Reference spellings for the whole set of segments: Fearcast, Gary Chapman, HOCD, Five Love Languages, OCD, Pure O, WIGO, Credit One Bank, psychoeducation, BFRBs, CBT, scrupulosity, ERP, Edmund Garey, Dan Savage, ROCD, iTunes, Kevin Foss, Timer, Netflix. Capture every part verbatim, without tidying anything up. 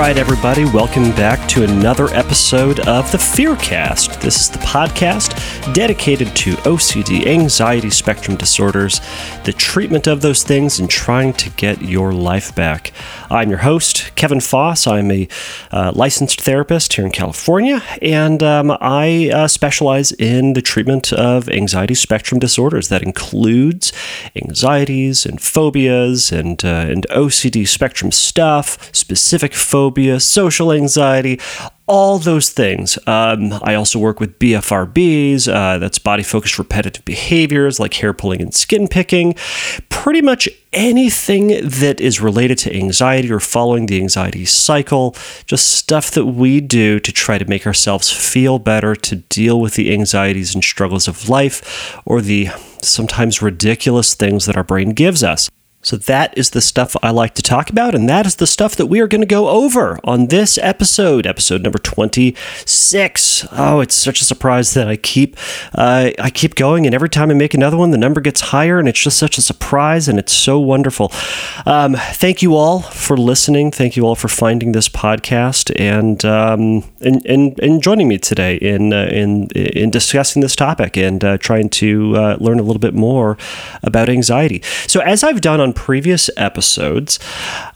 right, everybody, welcome back to another episode of the Fearcast. This is the podcast dedicated to O C D, anxiety spectrum disorders, the treatment of those things, and trying to get your life back. I'm your host, Kevin Foss. I'm a uh, licensed therapist here in California, and um, I uh, specialize in the treatment of anxiety spectrum disorders. That includes anxieties and phobias and, uh, and O C D spectrum stuff, specific phobia, social anxiety, all those things. Um, I also work with B F R Bs, uh, that's body-focused repetitive behaviors like hair pulling and skin picking, pretty much anything that is related to anxiety or following the anxiety cycle, just stuff that we do to try to make ourselves feel better, to deal with the anxieties and struggles of life, or the sometimes ridiculous things that our brain gives us. So that is the stuff I like to talk about, and that is the stuff that we are going to go over on this episode, episode number twenty-six. Oh, it's such a surprise that I keep uh, I keep going, and every time I make another one, the number gets higher, and it's just such a surprise, and it's so wonderful. Um, thank you all for listening. Thank you all for finding this podcast and um, and, and and joining me today in uh, in in discussing this topic and uh, trying to uh, learn a little bit more about anxiety. So as I've done on previous episodes,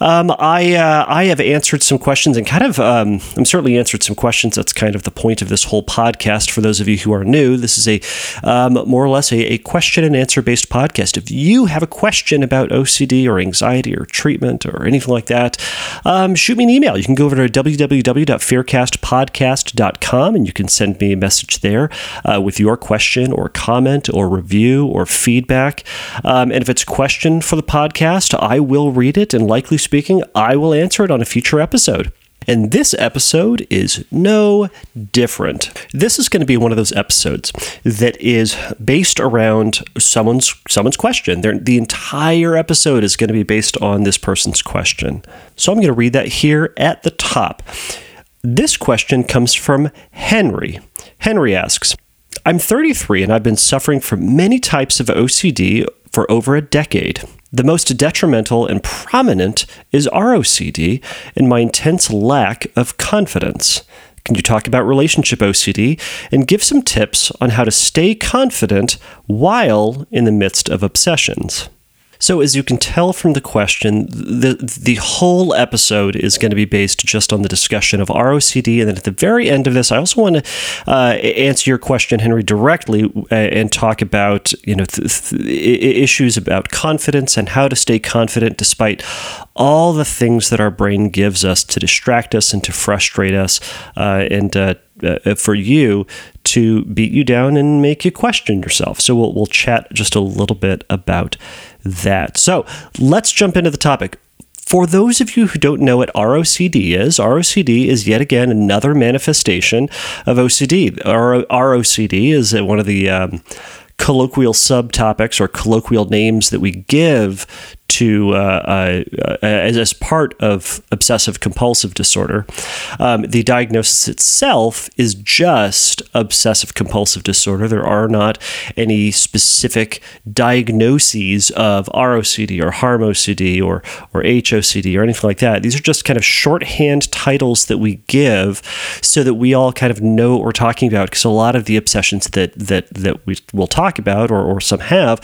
um, I uh, I have answered some questions and kind of um, I'm certainly answered some questions. That's kind of the point of this whole podcast. For those of you who are new, this is a um, more or less a, a question and answer based podcast. If you have a question about O C D or anxiety or treatment or anything like that, um, shoot me an email. You can go over to w w w dot fearcast podcast dot com and you can send me a message there uh, with your question or comment or review or feedback. Um, and if it's a question for the podcast, podcast, I will read it, and likely speaking, I will answer it on a future episode. And this episode is no different. This is going to be one of those episodes that is based around someone's someone's question. They're, the entire episode is going to be based on this person's question. So I'm going to read that here at the top. This question comes from Henry. Henry asks, I'm thirty-three and I've been suffering from many types of O C D for over a decade. The most detrimental and prominent is R O C D and my intense lack of confidence. Can you talk about relationship O C D and give some tips on how to stay confident while in the midst of obsessions? So as you can tell from the question, the the whole episode is going to be based just on the discussion of R O C D. And then at the very end of this, I also want to uh, answer your question, Henry, directly and talk about, you know, th- th- issues about confidence and how to stay confident despite all the things that our brain gives us to distract us and to frustrate us uh, and uh, uh, for you to beat you down and make you question yourself. So we'll we'll chat just a little bit about that. So let's jump into the topic. For those of you who don't know what R O C D is, R O C D is yet again another manifestation of O C D. R O C D is one of the um, colloquial subtopics or colloquial names that we give to uh, uh, as, as part of obsessive compulsive disorder. Um, the diagnosis itself is just obsessive compulsive disorder. There are not any specific diagnoses of R O C D or harm O C D or, or H O C D or anything like that. These are just kind of shorthand titles that we give so that we all kind of know what we're talking about, because a lot of the obsessions that that that we will talk about or, or some have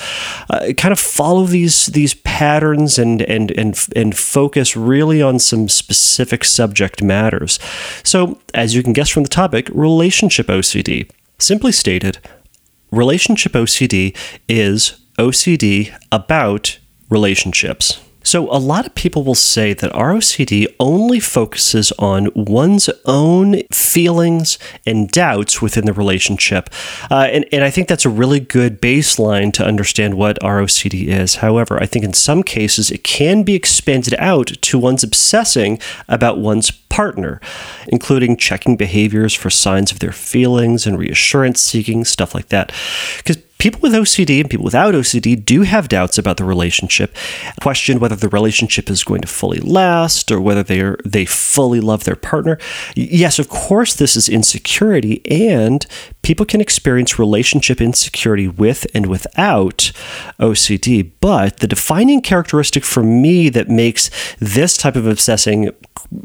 uh, kind of follow these these patterns Patterns and and and and focus really on some specific subject matters. So, as you can guess from the topic, relationship O C D. Simply stated, relationship O C D is O C D about relationships. So, a lot of people will say that R O C D only focuses on one's own feelings and doubts within the relationship. Uh, and, and I think that's a really good baseline to understand what R O C D is. However, I think in some cases, it can be expanded out to one's obsessing about one's partner, including checking behaviors for signs of their feelings and reassurance seeking, stuff like that. Because people with O C D and people without O C D do have doubts about the relationship, question whether the relationship is going to fully last or whether they are, they fully love their partner. Yes, of course, this is insecurity, and people can experience relationship insecurity with and without O C D. But the defining characteristic for me that makes this type of obsessing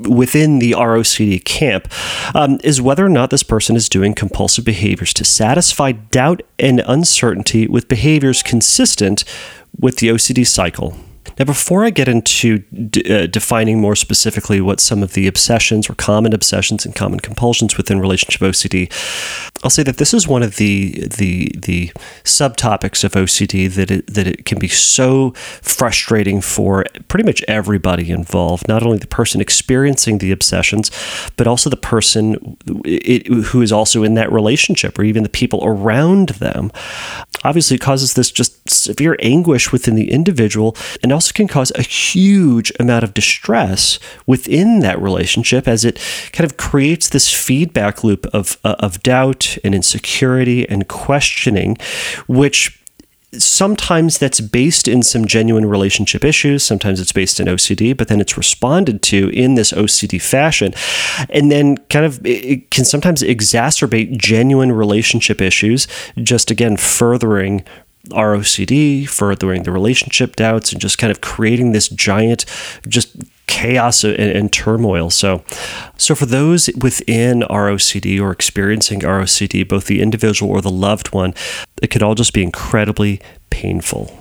within the R O C D camp um, is whether or not this person is doing compulsive behaviors to satisfy doubt and uncertainty with behaviors consistent with the O C D cycle. Now, before I get into d- uh, defining more specifically what some of the obsessions or common obsessions and common compulsions within relationship O C D, I'll say that this is one of the the the subtopics of O C D that it, that it can be so frustrating for pretty much everybody involved, not only the person experiencing the obsessions, but also the person it, who is also in that relationship or even the people around them. Obviously, it causes this just severe anguish within the individual, and also can cause a huge amount of distress within that relationship, as it kind of creates this feedback loop of uh, of doubt and insecurity and questioning, which sometimes that's based in some genuine relationship issues, sometimes it's based in O C D, but then it's responded to in this O C D fashion. And then kind of it can sometimes exacerbate genuine relationship issues, just again furthering R O C D, furthering the relationship doubts, and just kind of creating this giant just chaos and, and turmoil. So, so for those within R O C D or experiencing R O C D, both the individual or the loved one, it could all just be incredibly painful.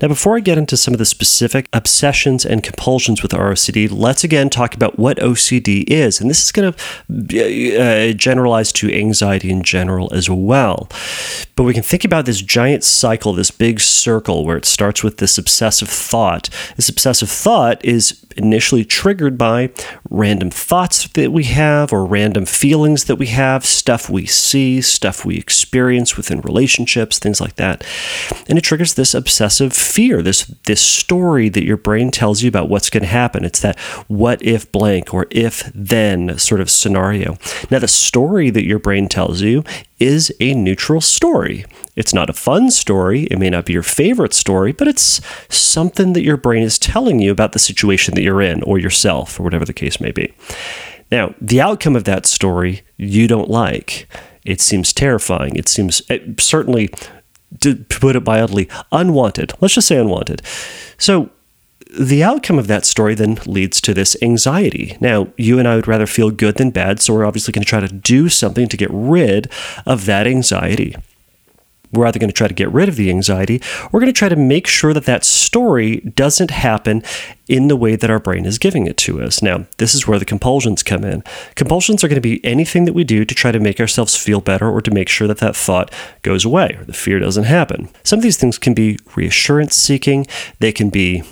Now, before I get into some of the specific obsessions and compulsions with R O C D, let's again talk about what O C D is. And this is going to uh, generalize to anxiety in general as well. But we can think about this giant cycle, this big circle, where it starts with this obsessive thought. This obsessive thought is initially triggered by random thoughts that we have or random feelings that we have, stuff we see, stuff we experience within relationships, things like that. And it triggers this obsessive fear, this this story that your brain tells you about what's going to happen. It's that what if blank or if then sort of scenario. Now, the story that your brain tells you is a neutral story. It's not a fun story. It may not be your favorite story, but it's something that your brain is telling you about the situation that you're in or yourself or whatever the case may be. Now, the outcome of that story you don't like. It seems terrifying. It seems it certainly, to put it mildly, unwanted. Let's just say unwanted. So, the outcome of that story then leads to this anxiety. Now, you and I would rather feel good than bad, so we're obviously going to try to do something to get rid of that anxiety. We're either going to try to get rid of the anxiety, we're going to try to make sure that that story doesn't happen in the way that our brain is giving it to us. Now, this is where the compulsions come in. Compulsions are going to be anything that we do to try to make ourselves feel better or to make sure that that thought goes away or the fear doesn't happen. Some of these things can be reassurance seeking, they can be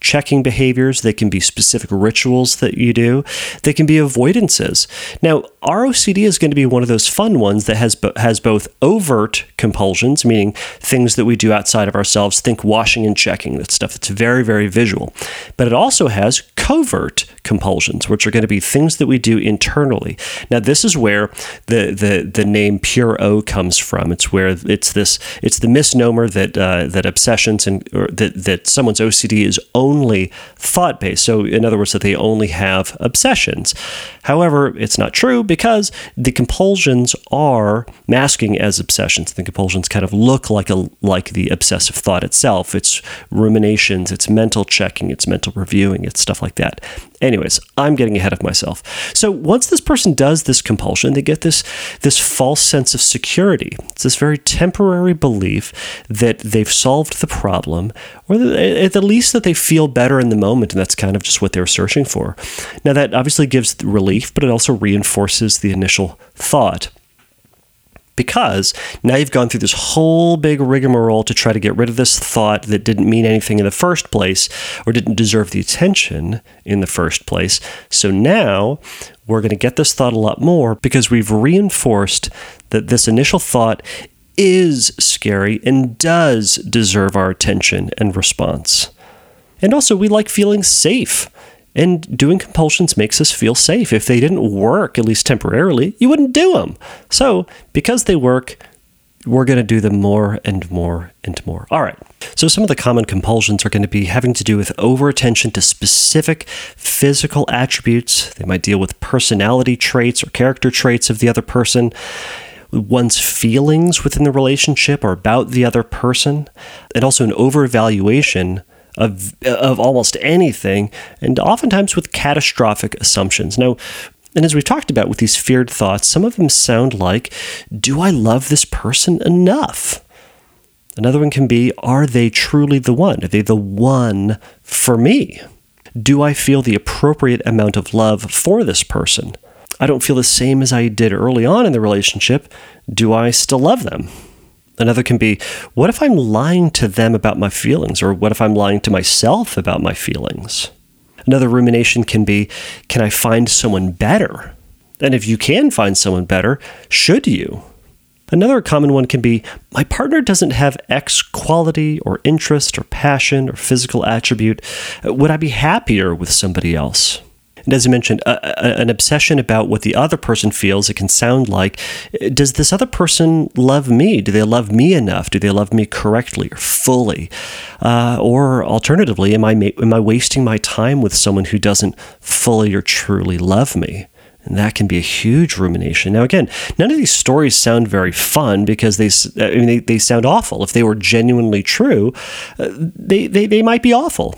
checking behaviors, they can be specific rituals that you do, they can be avoidances. Now, R O C D is going to be one of those fun ones that has bo- has both overt compulsions, meaning things that we do outside of ourselves, think washing and checking, that stuff that's very, very visual. But it also has covert compulsions, which are going to be things that we do internally. Now, this is where the the, the name Pure O comes from. It's where it's this it's the misnomer that uh, that obsessions and or that that someone's O C D is own only thought-based. So in other words, that they only have obsessions. However, it's not true because the compulsions are masking as obsessions. The compulsions kind of look like a like the obsessive thought itself. It's ruminations, it's mental checking, it's mental reviewing, it's stuff like that. Anyways, I'm getting ahead of myself. So once this person does this compulsion, they get this, this false sense of security. It's this very temporary belief that they've solved the problem, or at the least that they feel better in the moment, and that's kind of just what they were searching for. Now, that obviously gives relief, but it also reinforces the initial thought. Because now you've gone through this whole big rigmarole to try to get rid of this thought that didn't mean anything in the first place or didn't deserve the attention in the first place. So now we're going to get this thought a lot more because we've reinforced that this initial thought is scary and does deserve our attention and response. And also, we like feeling safe. And doing compulsions makes us feel safe. If they didn't work, at least temporarily, you wouldn't do them. So, because they work, we're going to do them more and more and more. All right. So some of the common compulsions are going to be having to do with overattention to specific physical attributes. They might deal with personality traits or character traits of the other person, one's feelings within the relationship or about the other person, and also an overvaluation of of almost anything, and oftentimes with catastrophic assumptions. Now, and as we've talked about with these feared thoughts, some of them sound like, do I love this person enough? Another one can be, are they truly the one? Are they the one for me? Do I feel the appropriate amount of love for this person? I don't feel the same as I did early on in the relationship. Do I still love them? Another can be, what if I'm lying to them about my feelings? Or what if I'm lying to myself about my feelings? Another rumination can be, can I find someone better? And if you can find someone better, should you? Another common one can be, my partner doesn't have X quality or interest or passion or physical attribute. Would I be happier with somebody else? And as I mentioned, a, a, an obsession about what the other person feels, it can sound like, does this other person love me? Do they love me enough? Do they love me correctly or fully? Uh, or alternatively, am I, am I wasting my time with someone who doesn't fully or truly love me? And that can be a huge rumination. Now, again, none of these stories sound very fun because they I mean, they, they sound awful. If they were genuinely true, uh, they, they, they might be awful.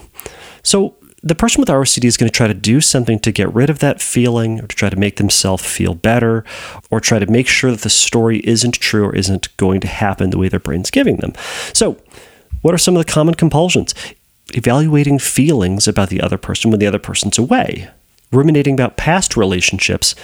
So the person with R O C D is going to try to do something to get rid of that feeling or to try to make themselves feel better or try to make sure that the story isn't true or isn't going to happen the way their brain's giving them. So what are some of the common compulsions? Evaluating feelings about the other person when the other person's away. Ruminating about past relationships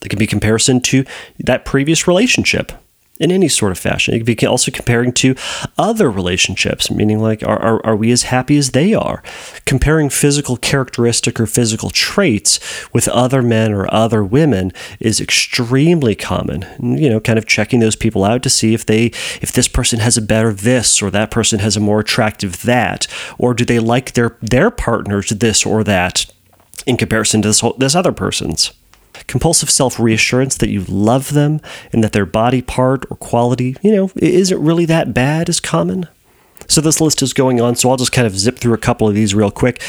that can be comparison to that previous relationship in any sort of fashion. It can be also comparing to other relationships, meaning like, are, are, are we as happy as they are? Comparing physical characteristic or physical traits with other men or other women is extremely common. You know, kind of checking those people out to see if they, if this person has a better this or that person has a more attractive that, or do they like their, their partners this or that in comparison to this, whole, this other person's. Compulsive self-reassurance that you love them and that their body part or quality, you know, isn't really that bad is common. So this list is going on, so I'll just kind of zip through a couple of these real quick.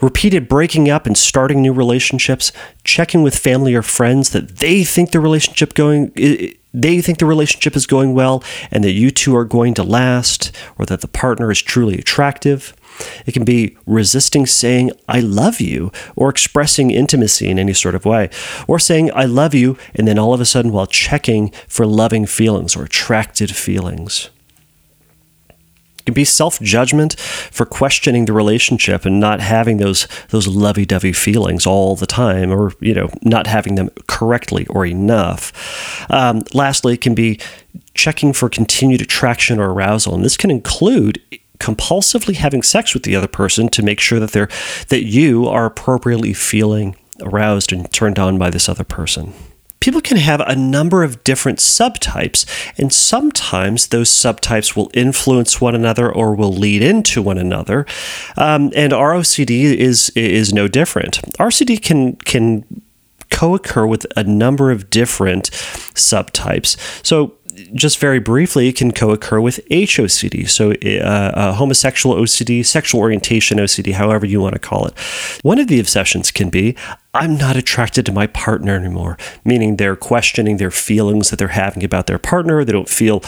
Repeated breaking up and starting new relationships, checking with family or friends that they think the relationship going they think the relationship is going well and that you two are going to last, or that the partner is truly attractive. It can be resisting saying, I love you, or expressing intimacy in any sort of way, or saying, I love you, and then all of a sudden while checking for loving feelings or attracted feelings. It can be self-judgment for questioning the relationship and not having those those lovey-dovey feelings all the time, or, you know, not having them correctly or enough. Um, lastly, it can be checking for continued attraction or arousal, and this can include compulsively having sex with the other person to make sure that they're that you are appropriately feeling aroused and turned on by this other person. People can have a number of different subtypes, and sometimes those subtypes will influence one another or will lead into one another. Um, and R O C D is is no different. R O C D can can co-occur with a number of different subtypes. So, just very briefly, it can co-occur with H O C D, so uh, uh, homosexual O C D, sexual orientation O C D, however you want to call it. One of the obsessions can be, I'm not attracted to my partner anymore, meaning they're questioning their feelings that they're having about their partner. They don't feel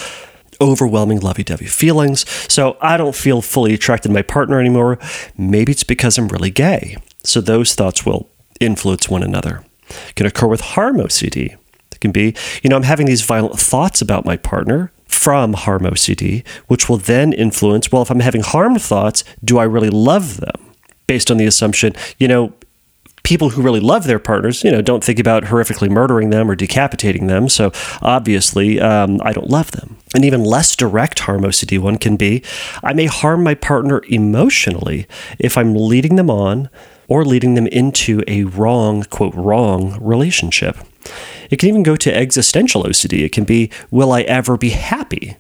overwhelming lovey-dovey feelings, so I don't feel fully attracted to my partner anymore. Maybe it's because I'm really gay. So those thoughts will influence one another. It can occur with harm O C D. Can be, you know, I'm having these violent thoughts about my partner from harm O C D, which will then influence, well, if I'm having harm thoughts, do I really love them? Based on the assumption, you know, people who really love their partners, you know, don't think about horrifically murdering them or decapitating them. So obviously, um, I don't love them. An even less direct harm O C D one can be, I may harm my partner emotionally if I'm leading them on or leading them into a wrong, quote, wrong relationship. It can even go to existential O C D. It can be, will I ever be happy?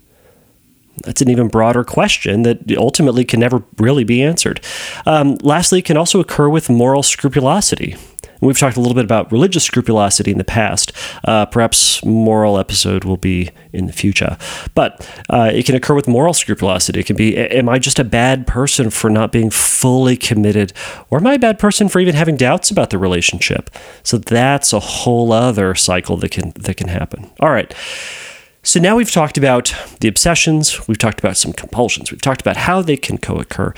that's an even broader question that ultimately can never really be answered. Um, lastly, it can also occur with moral scrupulosity. We've talked a little bit about religious scrupulosity in the past. Uh, perhaps moral episode will be in the future. But uh, it can occur with moral scrupulosity. It can be, am I just a bad person for not being fully committed? Or am I a bad person for even having doubts about the relationship? So that's a whole other cycle that can that can happen. All right. So now we've talked about the obsessions. We've talked about some compulsions. We've talked about how they can co-occur.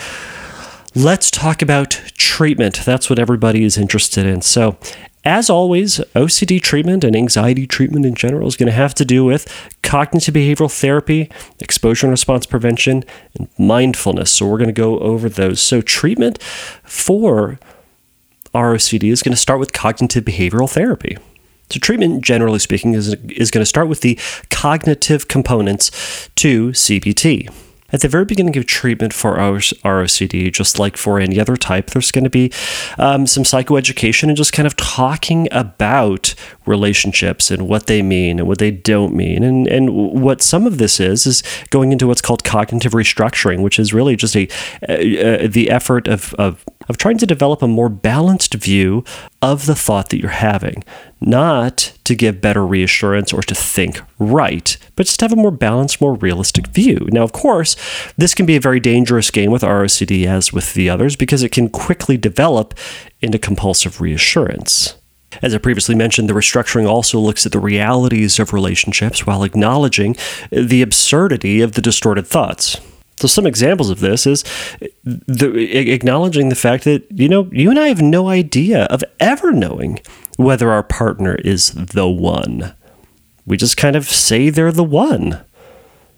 Let's talk about treatment. That's what everybody is interested in. So, as always, O C D treatment and anxiety treatment in general is going to have to do with cognitive behavioral therapy, exposure and response prevention, and mindfulness. So, we're going to go over those. So, treatment for R O C D is going to start with cognitive behavioral therapy. So treatment, generally speaking, is, is going to start with the cognitive components to C B T. At the very beginning of treatment for R O C D, just like for any other type, there's going to be um, some psychoeducation and just kind of talking about relationships and what they mean and what they don't mean. And, and what some of this is, is going into what's called cognitive restructuring, which is really just a, a, a the effort of, of of trying to develop a more balanced view of the thought that you're having, not to give better reassurance or to think right, but just have a more balanced, more realistic view. Now, of course, this can be a very dangerous game with R O C D, as with the others, because it can quickly develop into compulsive reassurance. As I previously mentioned, the restructuring also looks at the realities of relationships while acknowledging the absurdity of the distorted thoughts. So some examples of this is the, acknowledging the fact that, you know, you and I have no idea of ever knowing whether our partner is the one. We just kind of say they're the one.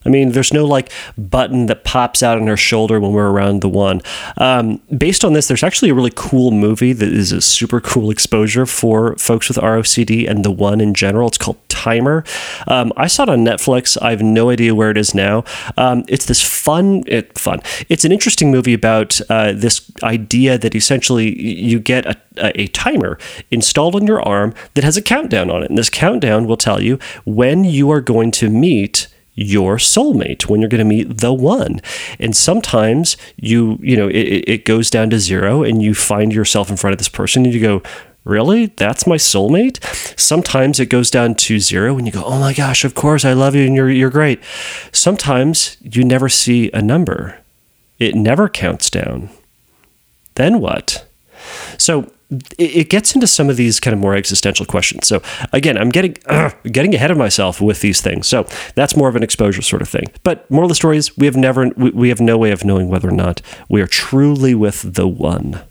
I mean, there's no like button that pops out on our shoulder when we're around the one. Um, based on this, there's actually a really cool movie that is a super cool exposure for folks with R O C D and the one in general. It's called Timer. Um, I saw it on Netflix. I have no idea where it is now. Um, it's this fun, it, fun. It's an interesting movie about uh, this idea that essentially you get a, a timer installed on your arm that has a countdown on it. And this countdown will tell you when you are going to meet your soulmate, when you're going to meet the one. And sometimes you, you know, it, it goes down to zero and you find yourself in front of this person and you go, really? That's my soulmate? Sometimes it goes down to zero and you go, oh my gosh, of course, I love you and you're, you're great. Sometimes you never see a number. It never counts down. Then what? So it gets into some of these kind of more existential questions. So again, I'm getting uh, getting ahead of myself with these things. So that's more of an exposure sort of thing. But moral of the story is we have never we have no way of knowing whether or not we are truly with the one.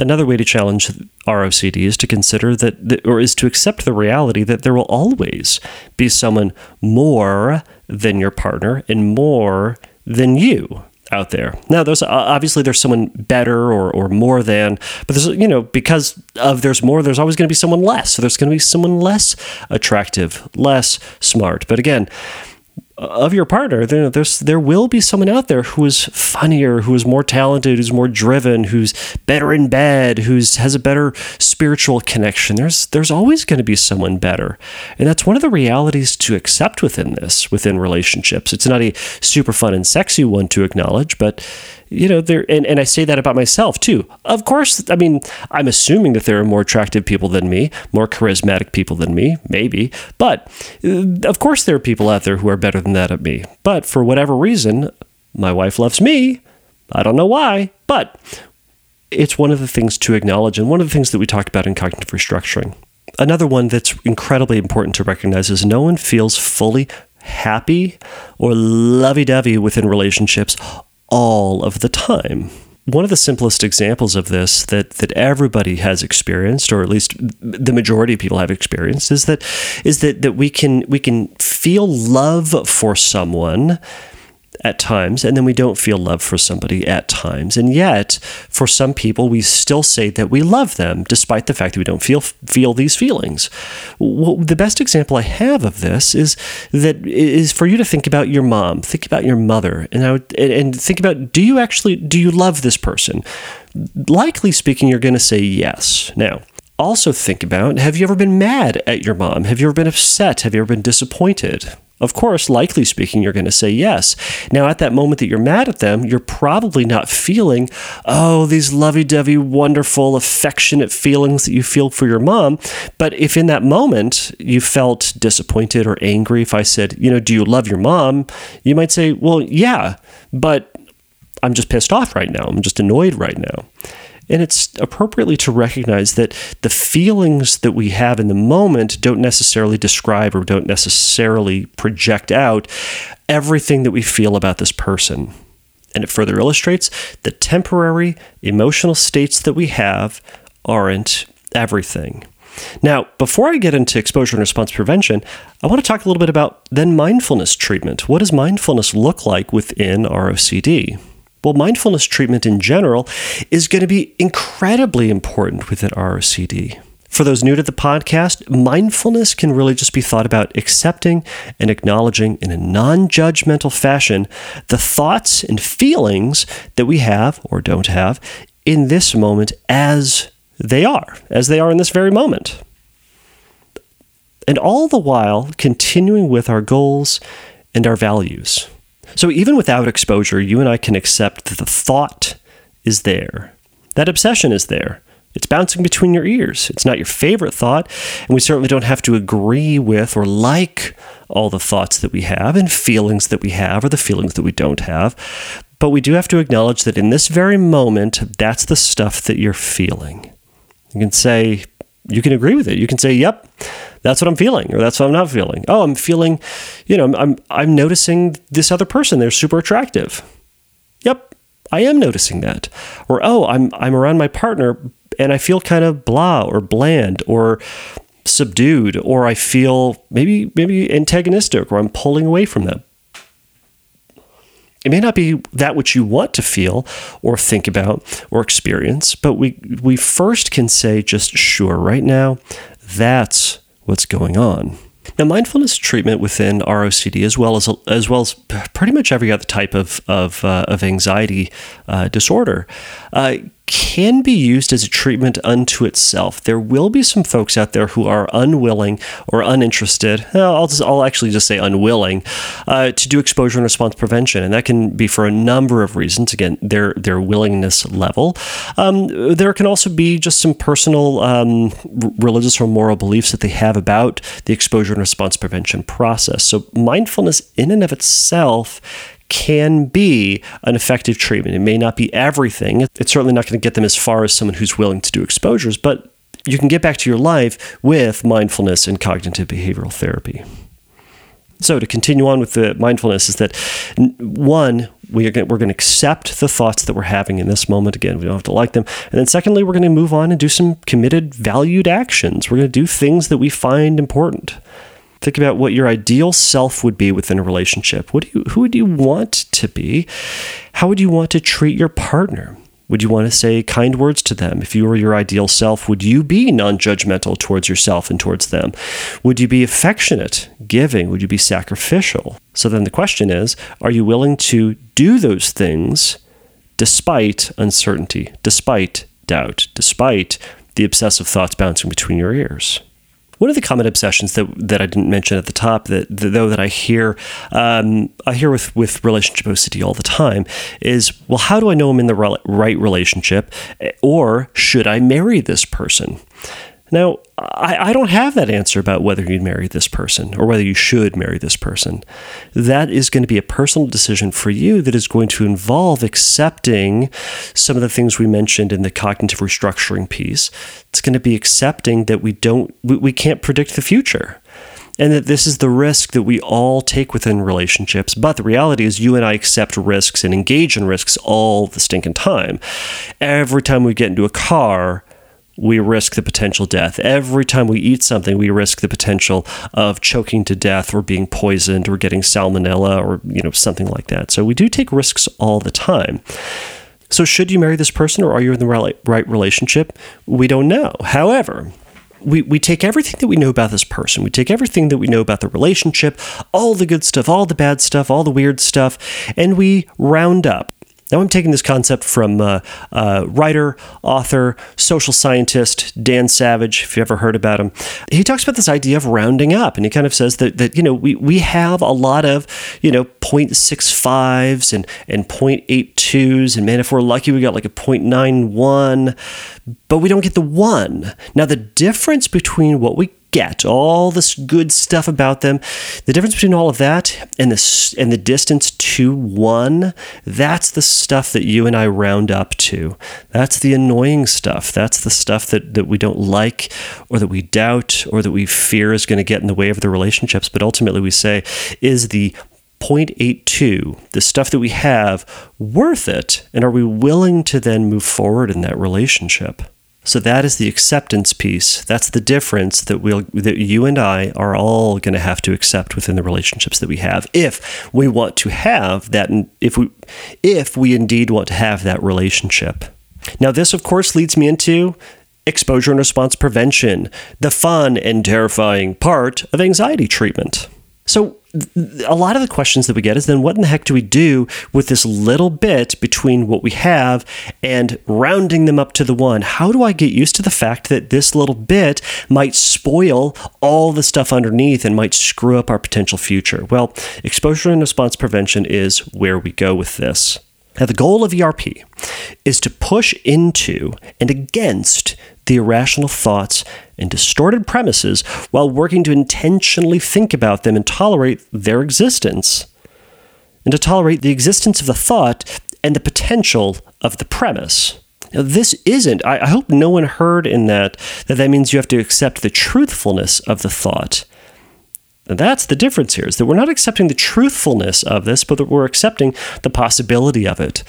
Another way to challenge R O C D is to consider that, that or is to accept the reality that there will always be someone more than your partner and more than you out there. Now, there's obviously there's someone better or or more than, but there's, you know, because of there's more, there's always going to be someone less. So there's going to be someone less attractive, less smart. But again, of your partner, there, there's there will be someone out there who is funnier, who is more talented, who's more driven, who's better in bed, who's has a better spiritual connection. There's there's always going to be someone better, and that's one of the realities to accept within this, within relationships. It's not a super fun and sexy one to acknowledge, but you know there. And, and I say that about myself too. Of course, I mean I'm assuming that there are more attractive people than me, more charismatic people than me, maybe. But of course, there are people out there who are better than that at me. But for whatever reason, my wife loves me. I don't know why, but it's one of the things to acknowledge and one of the things that we talk about in cognitive restructuring. Another one that's incredibly important to recognize is no one feels fully happy or lovey-dovey within relationships all of the time. One of the simplest examples of this that that everybody has experienced, or at least the majority of people have experienced, is that is that that we can we can feel love for someone at times, and then we don't feel love for somebody at times. And yet, for some people, we still say that we love them, despite the fact that we don't feel feel these feelings. Well, the best example I have of this is that is for you to think about your mom, think about your mother, and I would, and think about, do you actually, do you love this person? Likely speaking, you're going to say yes. Now, also think about, have you ever been mad at your mom? Have you ever been upset? Have you ever been disappointed? Of course, likely speaking, you're going to say yes. Now, at that moment that you're mad at them, you're probably not feeling, oh, these lovey-dovey, wonderful, affectionate feelings that you feel for your mom. But if in that moment you felt disappointed or angry, if I said, you know, do you love your mom? You might say, well, yeah, but I'm just pissed off right now. I'm just annoyed right now. And it's appropriately to recognize that the feelings that we have in the moment don't necessarily describe or don't necessarily project out everything that we feel about this person. And it further illustrates the temporary emotional states that we have aren't everything. Now, before I get into exposure and response prevention, I want to talk a little bit about then mindfulness treatment. What does mindfulness look like within R O C D? Well, mindfulness treatment in general is going to be incredibly important within R O C D. For those new to the podcast, mindfulness can really just be thought about accepting and acknowledging in a non-judgmental fashion the thoughts and feelings that we have or don't have in this moment as they are, as they are in this very moment. And all the while continuing with our goals and our values. So even without exposure, you and I can accept that the thought is there. That obsession is there. It's bouncing between your ears. It's not your favorite thought, and we certainly don't have to agree with or like all the thoughts that we have and feelings that we have or the feelings that we don't have. But we do have to acknowledge that in this very moment, that's the stuff that you're feeling. You can say, you can agree with it. You can say, yep, that's what I'm feeling, or that's what I'm not feeling. Oh, I'm feeling, you know, I'm I'm noticing this other person. They're super attractive. Yep, I am noticing that. Or, oh, I'm I'm around my partner and I feel kind of blah or bland or subdued, or I feel maybe maybe antagonistic, or I'm pulling away from them. It may not be that which you want to feel or think about or experience, but we we first can say just, sure, right now, that's what's going on. Now, mindfulness treatment within R O C D, as well as as well as pretty much every other type of of, uh, of anxiety uh, disorder, uh, can be used as a treatment unto itself. There will be some folks out there who are unwilling or uninterested. I'll just, I'll actually just say unwilling uh, to do exposure and response prevention, and that can be for a number of reasons. Again, their their willingness level. Um, there can also be just some personal um, religious or moral beliefs that they have about the exposure and response prevention process. So mindfulness, in and of itself, can be an effective treatment. It may not be everything. It's certainly not going to get them as far as someone who's willing to do exposures, but you can get back to your life with mindfulness and cognitive behavioral therapy. So to continue on with the mindfulness is that, one, we are going to, we're going to accept the thoughts that we're having in this moment. Again, we don't have to like them. And then secondly, we're going to move on and do some committed, valued actions. We're going to do things that we find important. Think about what your ideal self would be within a relationship. What do you, who would you want to be? How would you want to treat your partner? Would you want to say kind words to them? If you were your ideal self, would you be non-judgmental towards yourself and towards them? Would you be affectionate, giving? Would you be sacrificial? So then the question is, are you willing to do those things despite uncertainty, despite doubt, despite the obsessive thoughts bouncing between your ears? One of the common obsessions that that I didn't mention at the top, that though that I hear um, I hear with, with relationship O C D all the time is, well, how do I know I'm in the right relationship, or should I marry this person? Now, I, I don't have that answer about whether you'd marry this person or whether you should marry this person. That is going to be a personal decision for you that is going to involve accepting some of the things we mentioned in the cognitive restructuring piece. It's going to be accepting that we don't, we, we can't predict the future, and that this is the risk that we all take within relationships. But the reality is you and I accept risks and engage in risks all the stinking time. Every time we get into a car, we risk the potential death. Every time we eat something, we risk the potential of choking to death or being poisoned or getting salmonella or, you know, something like that. So we do take risks all the time. So should you marry this person, or are you in the right relationship? We don't know. However, we, we take everything that we know about this person. We take everything that we know about the relationship, all the good stuff, all the bad stuff, all the weird stuff, and we round up. Now I'm taking this concept from uh, uh, writer, author, social scientist, Dan Savage, if you ever heard about him. He talks about this idea of rounding up, and he kind of says that, that you know, we, we have a lot of, you know, point six fives and, and point eight twos, and man, if we're lucky, we got like a point nine one, but we don't get the one. Now, the difference between what we get, all this good stuff about them, the difference between all of that and the, and the distance to one, that's the stuff that you and I round up to. That's the annoying stuff. That's the stuff that, that we don't like, or that we doubt, or that we fear is going to get in the way of the relationships. But ultimately we say, is the point eight two, the stuff that we have, worth it? And are we willing to then move forward in that relationship? So that is the acceptance piece. That's the difference that we'll, that you and I are all going to have to accept within the relationships that we have, if we want to have that, if we, if we indeed want to have that relationship. Now, this, of course, leads me into exposure and response prevention, the fun and terrifying part of anxiety treatment. So a lot of the questions that we get is, then what in the heck do we do with this little bit between what we have and rounding them up to the one? How do I get used to the fact that this little bit might spoil all the stuff underneath and might screw up our potential future? Well, exposure and response prevention is where we go with this. Now, the goal of E R P is to push into and against the irrational thoughts and distorted premises while working to intentionally think about them and tolerate their existence, and to tolerate the existence of the thought and the potential of the premise. Now, this isn't, I, I hope no one heard in that, that that means you have to accept the truthfulness of the thought. And that's the difference here, is that we're not accepting the truthfulness of this, but that we're accepting the possibility of it.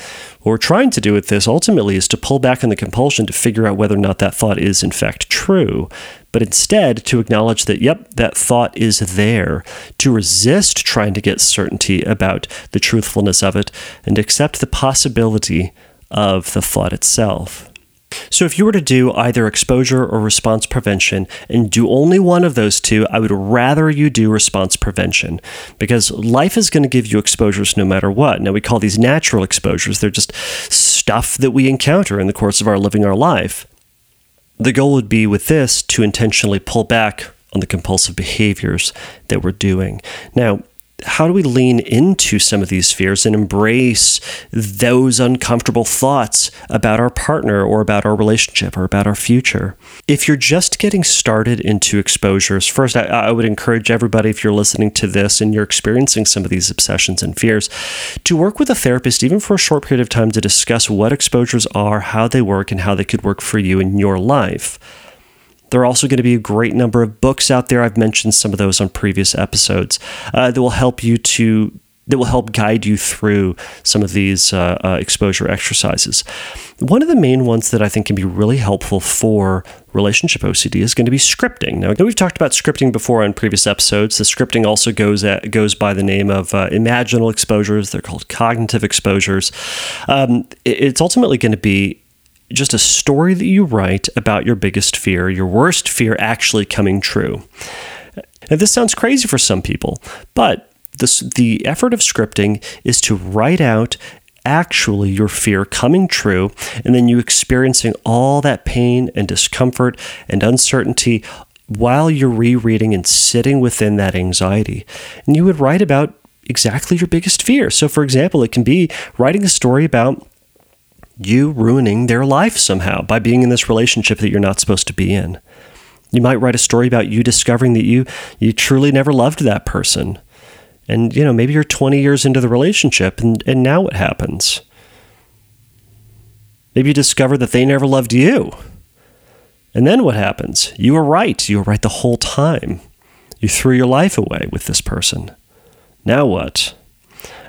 What we're trying to do with this ultimately is to pull back on the compulsion to figure out whether or not that thought is in fact true, but instead to acknowledge that, yep, that thought is there, to resist trying to get certainty about the truthfulness of it and accept the possibility of the thought itself. So if you were to do either exposure or response prevention and do only one of those two, I would rather you do response prevention, because life is going to give you exposures no matter what. Now, we call these natural exposures. They're just stuff that we encounter in the course of our living our life. The goal would be with this to intentionally pull back on the compulsive behaviors that we're doing. Now, how do we lean into some of these fears and embrace those uncomfortable thoughts about our partner or about our relationship or about our future? If you're just getting started into exposures, first, I, I would encourage everybody, if you're listening to this and you're experiencing some of these obsessions and fears, to work with a therapist, even for a short period of time, to discuss what exposures are, how they work, and how they could work for you in your life. There are also going to be a great number of books out there. I've mentioned some of those on previous episodes uh, that will help you to, that will help guide you through some of these uh, uh, exposure exercises. One of the main ones that I think can be really helpful for relationship O C D is going to be scripting. Now, we've talked about scripting before on previous episodes. The scripting also goes at, goes by the name of uh, imaginal exposures. They're called cognitive exposures. Um, it's ultimately going to be just a story that you write about your biggest fear, your worst fear actually coming true. Now, this sounds crazy for some people, but this, the effort of scripting is to write out actually your fear coming true, and then you experiencing all that pain and discomfort and uncertainty while you're rereading and sitting within that anxiety. And you would write about exactly your biggest fear. So, for example, it can be writing a story about you ruining their life somehow by being in this relationship that you're not supposed to be in. You might write a story about you discovering that you you truly never loved that person. And, you know, maybe you're twenty years into the relationship and, and now what happens? Maybe you discover that they never loved you. And then what happens? You were right. You were right the whole time. You threw your life away with this person. Now what?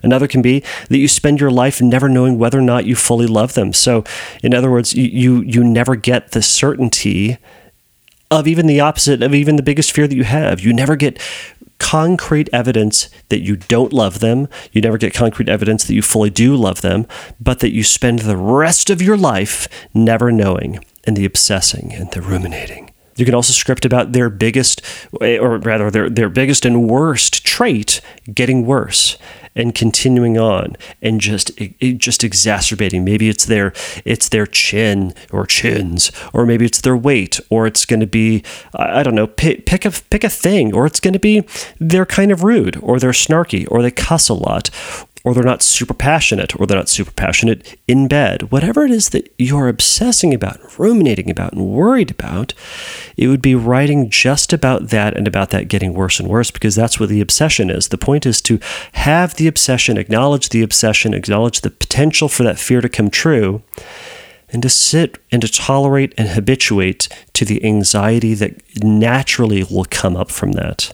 Another can be that you spend your life never knowing whether or not you fully love them. So, in other words, you you, you never get the certainty of even the opposite, of even the biggest fear that you have. You never get concrete evidence that you don't love them. You never get concrete evidence that you fully do love them, but that you spend the rest of your life never knowing, and the obsessing and the ruminating. You can also script about their biggest, or rather their, their biggest and worst trait getting worse. and continuing on and just it, just exacerbating. Maybe it's their it's their chin or chins, or maybe it's their weight, or it's going to be, I don't know, pick, pick a pick a thing, or it's going to be they're kind of rude, or they're snarky, or they cuss a lot, or they're not super passionate, or they're not super passionate in bed. Whatever it is that you're obsessing about, ruminating about, and worried about, it would be writing just about that and about that getting worse and worse, because that's where the obsession is. The point is to have the obsession, acknowledge the obsession, acknowledge the potential for that fear to come true, and to sit and to tolerate and habituate to the anxiety that naturally will come up from that.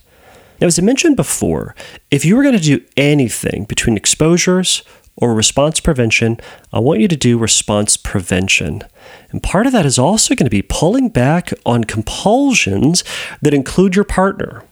Now, as I mentioned before, if you were going to do anything between exposures or response prevention, I want you to do response prevention. And part of that is also going to be pulling back on compulsions that include your partner.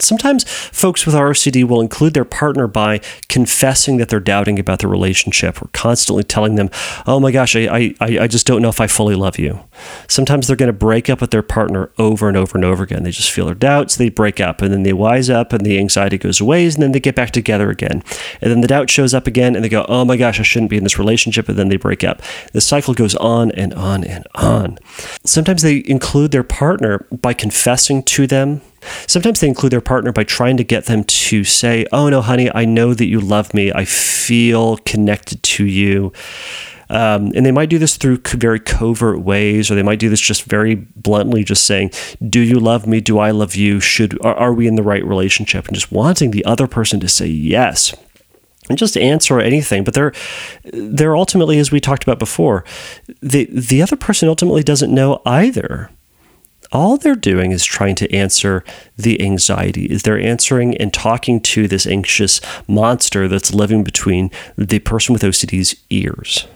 Sometimes folks with R O C D will include their partner by confessing that they're doubting about the relationship, or constantly telling them, oh my gosh, I, I, I just don't know if I fully love you. Sometimes they're going to break up with their partner over and over and over again. They just feel their doubts, they break up, and then they wise up, and the anxiety goes away, and then they get back together again. And then the doubt shows up again, and they go, oh my gosh, I shouldn't be in this relationship, and then they break up. The cycle goes on and on and on. Sometimes they include their partner by confessing to them. Sometimes they include their partner by trying to get them to say, oh no, honey, I know that you love me. I feel connected to you. Um, and they might do this through very covert ways, or they might do this just very bluntly, just saying, do you love me? Do I love you? Should, are, are we in the right relationship? And just wanting the other person to say yes. And just answer anything, but they're, they're ultimately, as we talked about before, the, the other person ultimately doesn't know either. All they're doing is trying to answer the anxiety. Is they're answering and talking to this anxious monster that's living between the person with O C D's ears.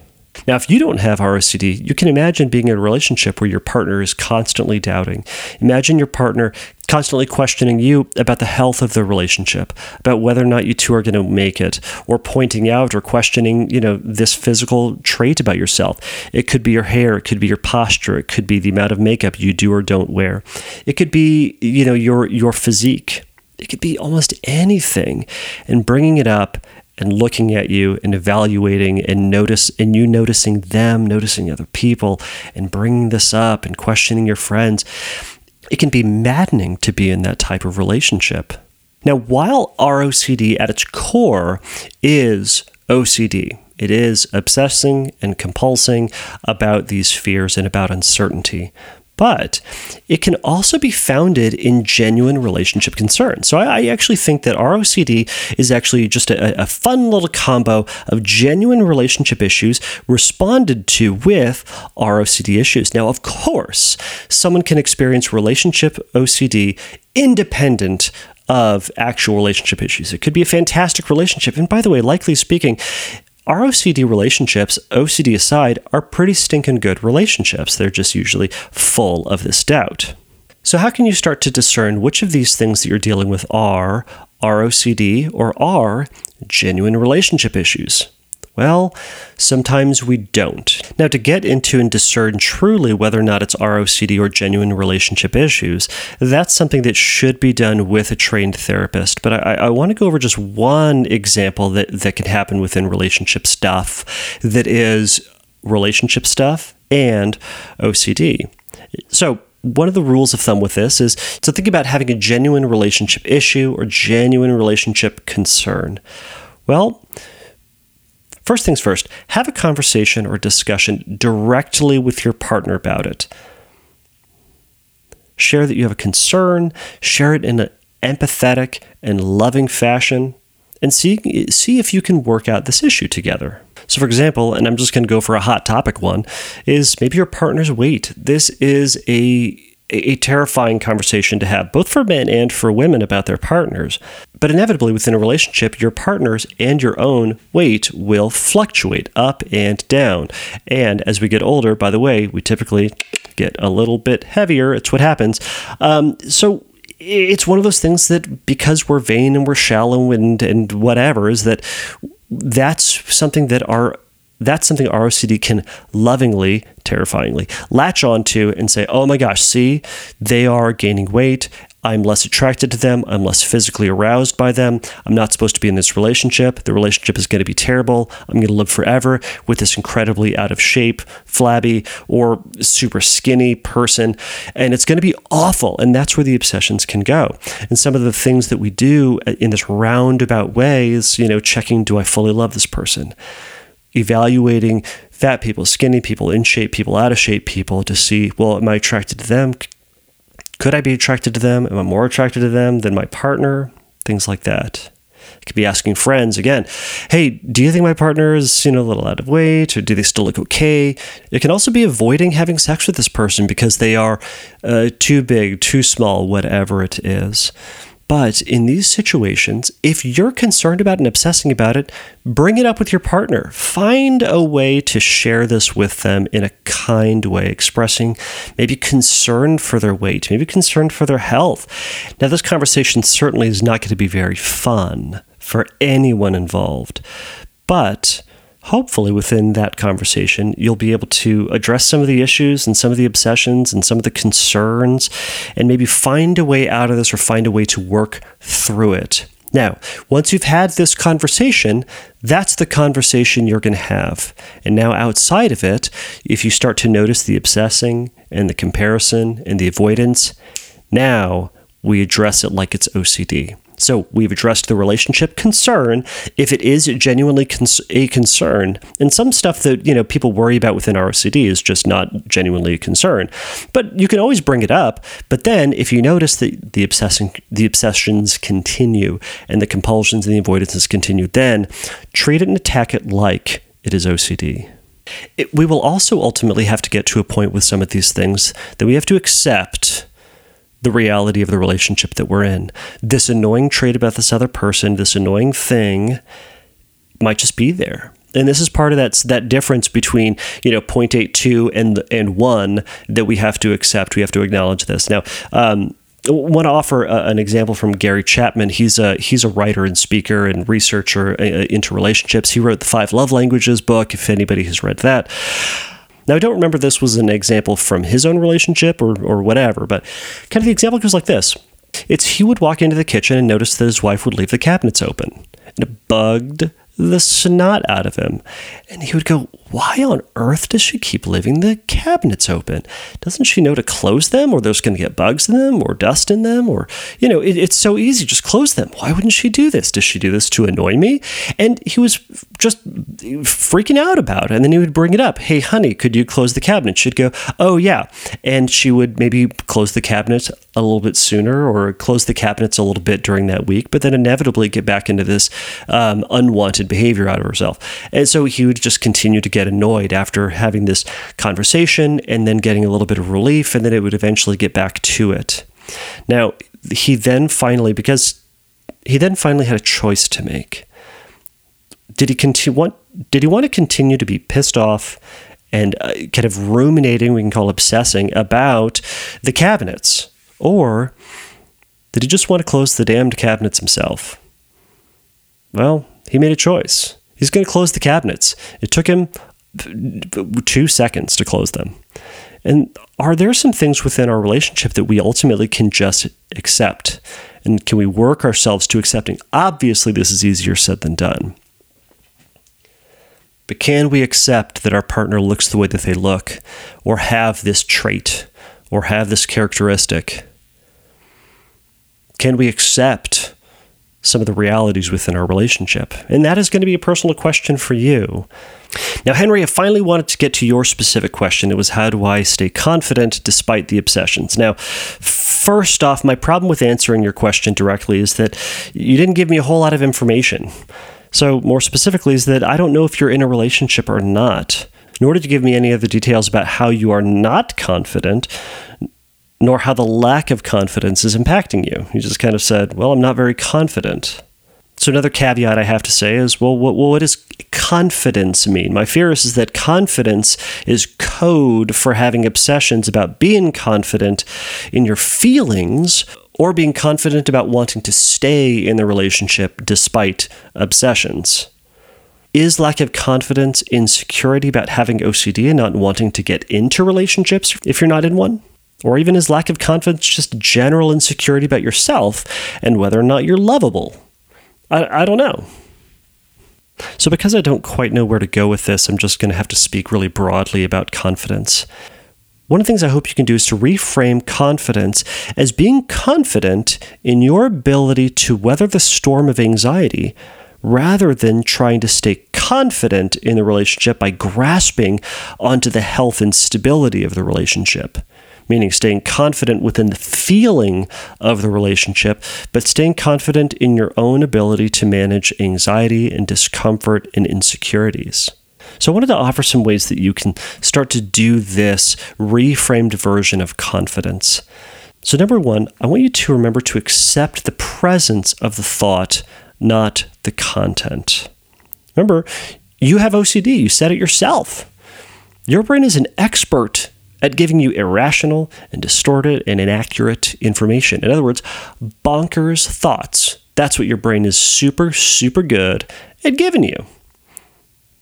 Now, if you don't have R O C D, you can imagine being in a relationship where your partner is constantly doubting. Imagine your partner constantly questioning you about the health of the relationship, about whether or not you two are going to make it, or pointing out or questioning, you know, this physical trait about yourself. It could be your hair, it could be your posture, it could be the amount of makeup you do or don't wear. It could be, you know, your your physique. It could be almost anything, and bringing it up and looking at you and evaluating and notice and you noticing them, noticing other people, and bringing this up and questioning your friends. It can be maddening to be in that type of relationship. Now, while R O C D at its core is O C D, it is obsessing and compulsing about these fears and about uncertainty. But it can also be founded in genuine relationship concern. So I, I actually think that R O C D is actually just a, a fun little combo of genuine relationship issues responded to with R O C D issues. Now, of course, someone can experience relationship O C D independent of actual relationship issues. It could be a fantastic relationship. And by the way, likely speaking, R O C D relationships, O C D aside, are pretty stinking good relationships. They're just usually full of this doubt. So how can you start to discern which of these things that you're dealing with are R O C D or are genuine relationship issues? Well, sometimes we don't. Now, to get into and discern truly whether or not it's R O C D or genuine relationship issues, that's something that should be done with a trained therapist. But I, I want to go over just one example that, that can happen within relationship stuff that is relationship stuff and O C D. So, one of the rules of thumb with this is to think about having a genuine relationship issue or genuine relationship concern. Well, first things first, have a conversation or discussion directly with your partner about it. Share that you have a concern, share it in an empathetic and loving fashion, and see, see if you can work out this issue together. So for example, and I'm just going to go for a hot topic one, is maybe your partner's weight. This is a a terrifying conversation to have, both for men and for women, about their partners. But inevitably, within a relationship, your partner's and your own weight will fluctuate up and down. And as we get older, by the way, we typically get a little bit heavier. It's what happens. Um, so it's one of those things that, because we're vain and we're shallow and, and whatever, is that that's something that our that's something R O C D can lovingly, terrifyingly latch onto and say, oh my gosh, see, they are gaining weight. I'm less attracted to them. I'm less physically aroused by them. I'm not supposed to be in this relationship. The relationship is going to be terrible. I'm going to live forever with this incredibly out of shape, flabby, or super skinny person. And it's going to be awful. And that's where the obsessions can go. And some of the things that we do in this roundabout way is, you know, checking, do I fully love this person? Evaluating fat people, skinny people, in shape people, out of shape people to see, well, am I attracted to them? Could I be attracted to them? Am I more attracted to them than my partner? Things like that. I could be asking friends again, hey, do you think my partner is, you know, a little out of weight, or do they still look okay? It can also be avoiding having sex with this person because they are uh, too big, too small, whatever it is. But in these situations, if you're concerned about and obsessing about it, bring it up with your partner. Find a way to share this with them in a kind way, expressing maybe concern for their weight, maybe concern for their health. Now, this conversation certainly is not going to be very fun for anyone involved, but hopefully within that conversation, you'll be able to address some of the issues and some of the obsessions and some of the concerns, and maybe find a way out of this or find a way to work through it. Now, once you've had this conversation, that's the conversation you're going to have. And now outside of it, if you start to notice the obsessing and the comparison and the avoidance, now we address it like it's O C D. So we've addressed the relationship concern, if it is genuinely cons- a concern. And some stuff that, you know, people worry about within R O C D is just not genuinely a concern. But you can always bring it up. But then if you notice that the obsessing, the obsessions continue and the compulsions and the avoidances continue, then treat it and attack it like it is O C D. It, we will also ultimately have to get to a point with some of these things that we have to accept the reality of the relationship that we're in. This annoying trait about this other person, this annoying thing might just be there. And this is part of that, that difference between, you know, zero point eight two and and one that we have to accept. We have to acknowledge this. Now, um, I want to offer uh, an example from Gary Chapman. He's a he's a writer and speaker and researcher uh, into relationships. He wrote the Five Love Languages book, if anybody has read that. Now, I don't remember this was an example from his own relationship or or whatever, but kind of the example goes like this. It's he would walk into the kitchen and notice that his wife would leave the cabinets open. And it bugged the snot out of him. And he would go, why on earth does she keep leaving the cabinets open? Doesn't she know to close them, or there's going to get bugs in them or dust in them? Or, you know, it, it's so easy. Just close them. Why wouldn't she do this? Does she do this to annoy me? And he was just freaking out about it. And then he would bring it up. Hey, honey, could you close the cabinet? She'd go, oh, yeah. And she would maybe close the cabinet a little bit sooner or close the cabinets a little bit during that week, but then inevitably get back into this um, unwanted behavior out of herself. And so he would just continue to get annoyed after having this conversation and then getting a little bit of relief, and then it would eventually get back to it. Now, he then finally, because he then finally had a choice to make. Did he continue, want, did he want to continue to be pissed off and uh, kind of ruminating, we can call obsessing, about the cabinets? Or did he just want to close the damned cabinets himself? Well, he made a choice. He's going to close the cabinets. It took him two seconds to close them. And are there some things within our relationship that we ultimately can just accept? And can we work ourselves to accepting? Obviously, this is easier said than done. But can we accept that our partner looks the way that they look, or have this trait, or have this characteristic? Can we accept some of the realities within our relationship? And that is going to be a personal question for you. Now, Henry, I finally wanted to get to your specific question. It was, how do I stay confident despite the obsessions? Now, first off, my problem with answering your question directly is that you didn't give me a whole lot of information. So more specifically is that I don't know if you're in a relationship or not, nor did you give me any other details about how you are not confident, nor how the lack of confidence is impacting you. You just kind of said, well, I'm not very confident. So another caveat I have to say is, well, what, what does confidence mean? My fear is, is that confidence is code for having obsessions about being confident in your feelings, or being confident about wanting to stay in the relationship despite obsessions. Is lack of confidence insecurity about having O C D and not wanting to get into relationships if you're not in one? Or even is lack of confidence just general insecurity about yourself and whether or not you're lovable? I, I don't know. So because I don't quite know where to go with this, I'm just going to have to speak really broadly about confidence. One of the things I hope you can do is to reframe confidence as being confident in your ability to weather the storm of anxiety, rather than trying to stay confident in the relationship by grasping onto the health and stability of the relationship. Meaning staying confident within the feeling of the relationship, but staying confident in your own ability to manage anxiety and discomfort and insecurities. So I wanted to offer some ways that you can start to do this reframed version of confidence. So number one, I want you to remember to accept the presence of the thought, not the content. Remember, you have O C D. You said it yourself. Your brain is an expert at giving you irrational and distorted and inaccurate information. In other words, bonkers thoughts. That's what your brain is super, super good at giving you.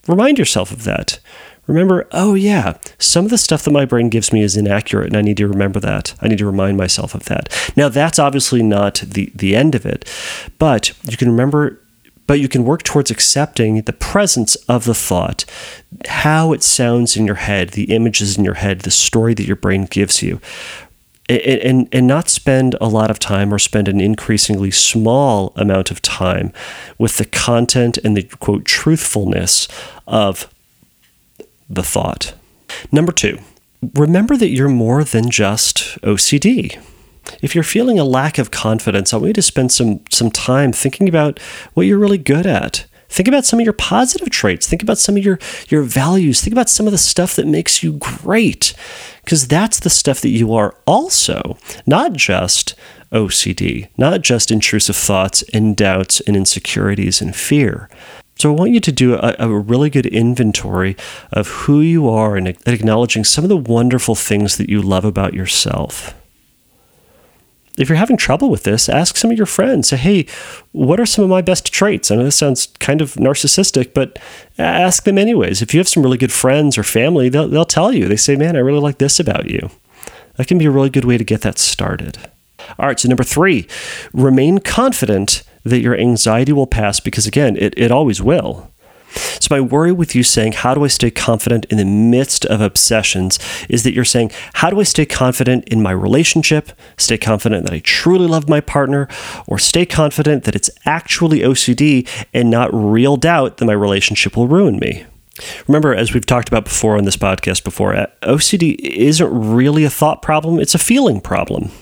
Remind yourself of that. Remember, oh yeah, some of the stuff that my brain gives me is inaccurate, and I need to remember that. I need to remind myself of that. Now, that's obviously not the, the end of it, but you can remember, but you can work towards accepting the presence of the thought, how it sounds in your head, the images in your head, the story that your brain gives you, and, and, and not spend a lot of time or spend an increasingly small amount of time with the content and the, quote, truthfulness of the thought. Number two, remember that you're more than just O C D. If you're feeling a lack of confidence, I want you to spend some some time thinking about what you're really good at. Think about some of your positive traits. Think about some of your, your values. Think about some of the stuff that makes you great, because that's the stuff that you are also, not just O C D, not just intrusive thoughts and doubts and insecurities and fear. So I want you to do a, a really good inventory of who you are and acknowledging some of the wonderful things that you love about yourself. If you're having trouble with this, ask some of your friends. Say, hey, what are some of my best traits? I know this sounds kind of narcissistic, but ask them anyways. If you have some really good friends or family, they'll, they'll tell you. They say, man, I really like this about you. That can be a really good way to get that started. All right, so number three, remain confident that your anxiety will pass, because again, it, it always will. So my worry with you saying, how do I stay confident in the midst of obsessions, is that you're saying, how do I stay confident in my relationship, stay confident that I truly love my partner, or stay confident that it's actually O C D and not real doubt that my relationship will ruin me? Remember, as we've talked about before on this podcast before, O C D isn't really a thought problem, it's a feeling problem.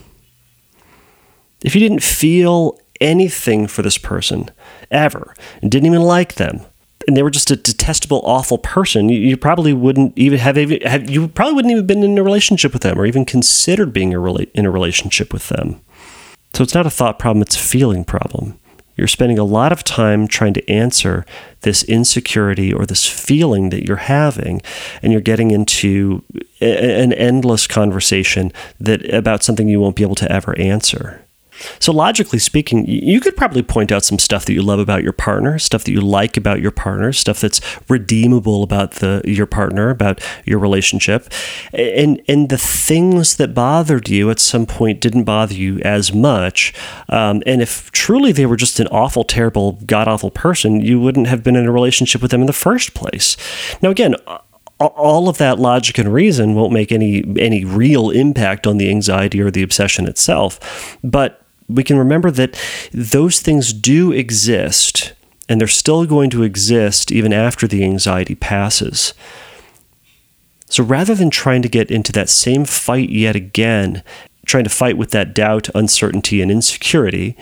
If you didn't feel anything for this person, ever, and didn't even like them, and they were just a detestable, awful person, you, you probably wouldn't even have, have, you probably wouldn't even have been in a relationship with them or even considered being a rela- in a relationship with them. So it's not a thought problem, it's a feeling problem. You're spending a lot of time trying to answer this insecurity or this feeling that you're having, and you're getting into a, an endless conversation that about something you won't be able to ever answer. So logically speaking, you could probably point out some stuff that you love about your partner, stuff that you like about your partner, stuff that's redeemable about the your partner, about your relationship. And and the things that bothered you at some point didn't bother you as much. Um, and if truly they were just an awful, terrible, god-awful person, you wouldn't have been in a relationship with them in the first place. Now, again, all of that logic and reason won't make any any real impact on the anxiety or the obsession itself. But we can remember that those things do exist, and they're still going to exist even after the anxiety passes. So rather than trying to get into that same fight yet again, trying to fight with that doubt, uncertainty, and insecurity,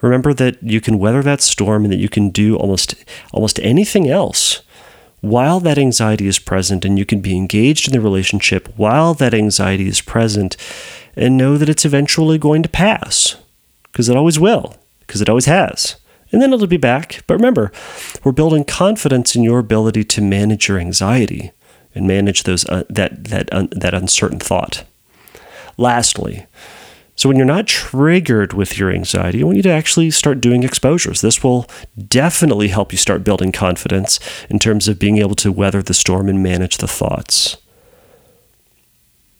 remember that you can weather that storm and that you can do almost almost anything else while that anxiety is present, and you can be engaged in the relationship while that anxiety is present, and know that it's eventually going to pass, because it always will, because it always has. And then it'll be back. But remember, we're building confidence in your ability to manage your anxiety and manage those uh, that that, un- that uncertain thought. Lastly, So when you're not triggered with your anxiety, I want you to actually start doing exposures. This will definitely help you start building confidence in terms of being able to weather the storm and manage the thoughts.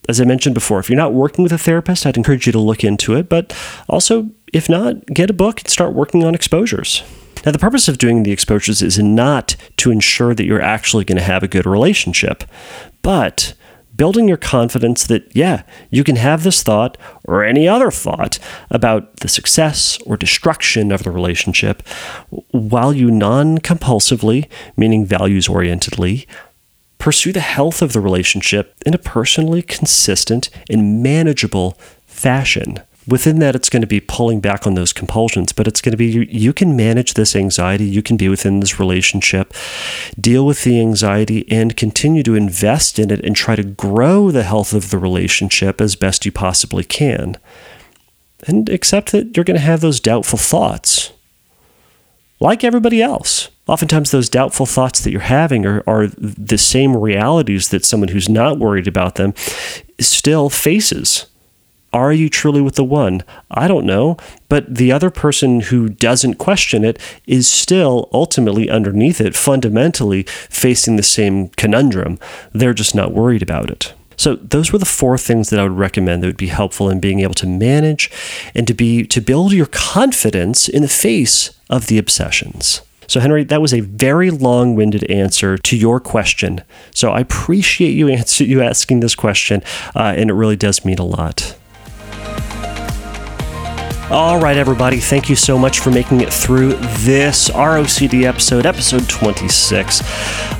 As I mentioned before, if you're not working with a therapist, I'd encourage you to look into it. But also, if not, get a book and start working on exposures. Now, the purpose of doing the exposures is not to ensure that you're actually going to have a good relationship, but building your confidence that, yeah, you can have this thought or any other thought about the success or destruction of the relationship while you non-compulsively, meaning values-orientedly, pursue the health of the relationship in a personally consistent and manageable fashion. Within that, it's going to be pulling back on those compulsions, but it's going to be, you, you can manage this anxiety, you can be within this relationship, deal with the anxiety, and continue to invest in it and try to grow the health of the relationship as best you possibly can. And accept that you're going to have those doubtful thoughts, like everybody else. Oftentimes, those doubtful thoughts that you're having are, are the same realities that someone who's not worried about them still faces. Are you truly with the one? I don't know. But the other person who doesn't question it is still ultimately underneath it, fundamentally facing the same conundrum. They're just not worried about it. So those were the four things that I would recommend that would be helpful in being able to manage and to be to build your confidence in the face of the obsessions. So, Henry, that was a very long-winded answer to your question. So I appreciate you, answer, you asking this question, uh, and it really does mean a lot. All right, everybody, thank you so much for making it through this R O C D episode, episode twenty-six.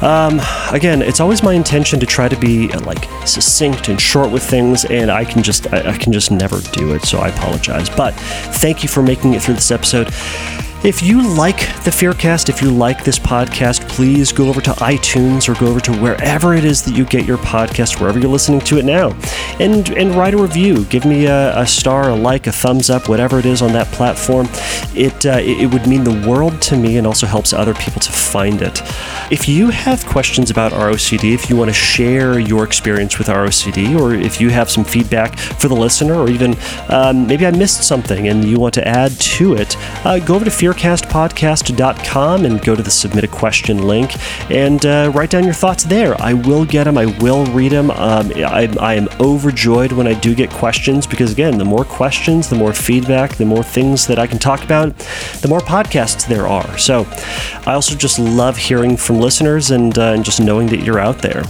Um, again, it's always my intention to try to be like succinct and short with things, and I can just I, I can just never do it, so I apologize. But thank you for making it through this episode. If you like the Fearcast, if you like this podcast, please go over to iTunes or go over to wherever it is that you get your podcast, wherever you're listening to it now, and and write a review. Give me a, a star, a like, a thumbs up, whatever it is on that platform. It, uh, it it would mean the world to me and also helps other people to find it. If you have questions about R O C D, if you want to share your experience with R O C D, or if you have some feedback for the listener, or even um, maybe I missed something and you want to add to it, uh, go over to Fearcast. fearcast podcast dot com and go to the submit a question link and uh, write down your thoughts there. I will get them. I will read them. Um, I, I am overjoyed when I do get questions because, again, the more questions, the more feedback, the more things that I can talk about, the more podcasts there are. So I also just love hearing from listeners and, uh, and just knowing that you're out there.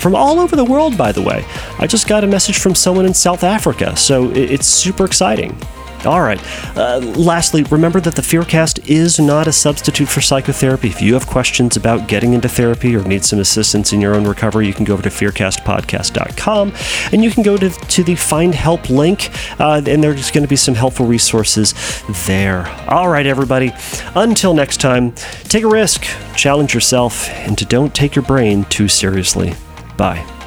From all over the world, by the way. I just got a message from someone in South Africa, so it, it's super exciting. All right. Uh, lastly, remember that the Fearcast is not a substitute for psychotherapy. If you have questions about getting into therapy or need some assistance in your own recovery, you can go over to fearcast podcast dot com and you can go to, to the Find Help link, uh, and there's going to be some helpful resources there. All right, everybody. Until next time, take a risk, challenge yourself, and don't take your brain too seriously. Bye.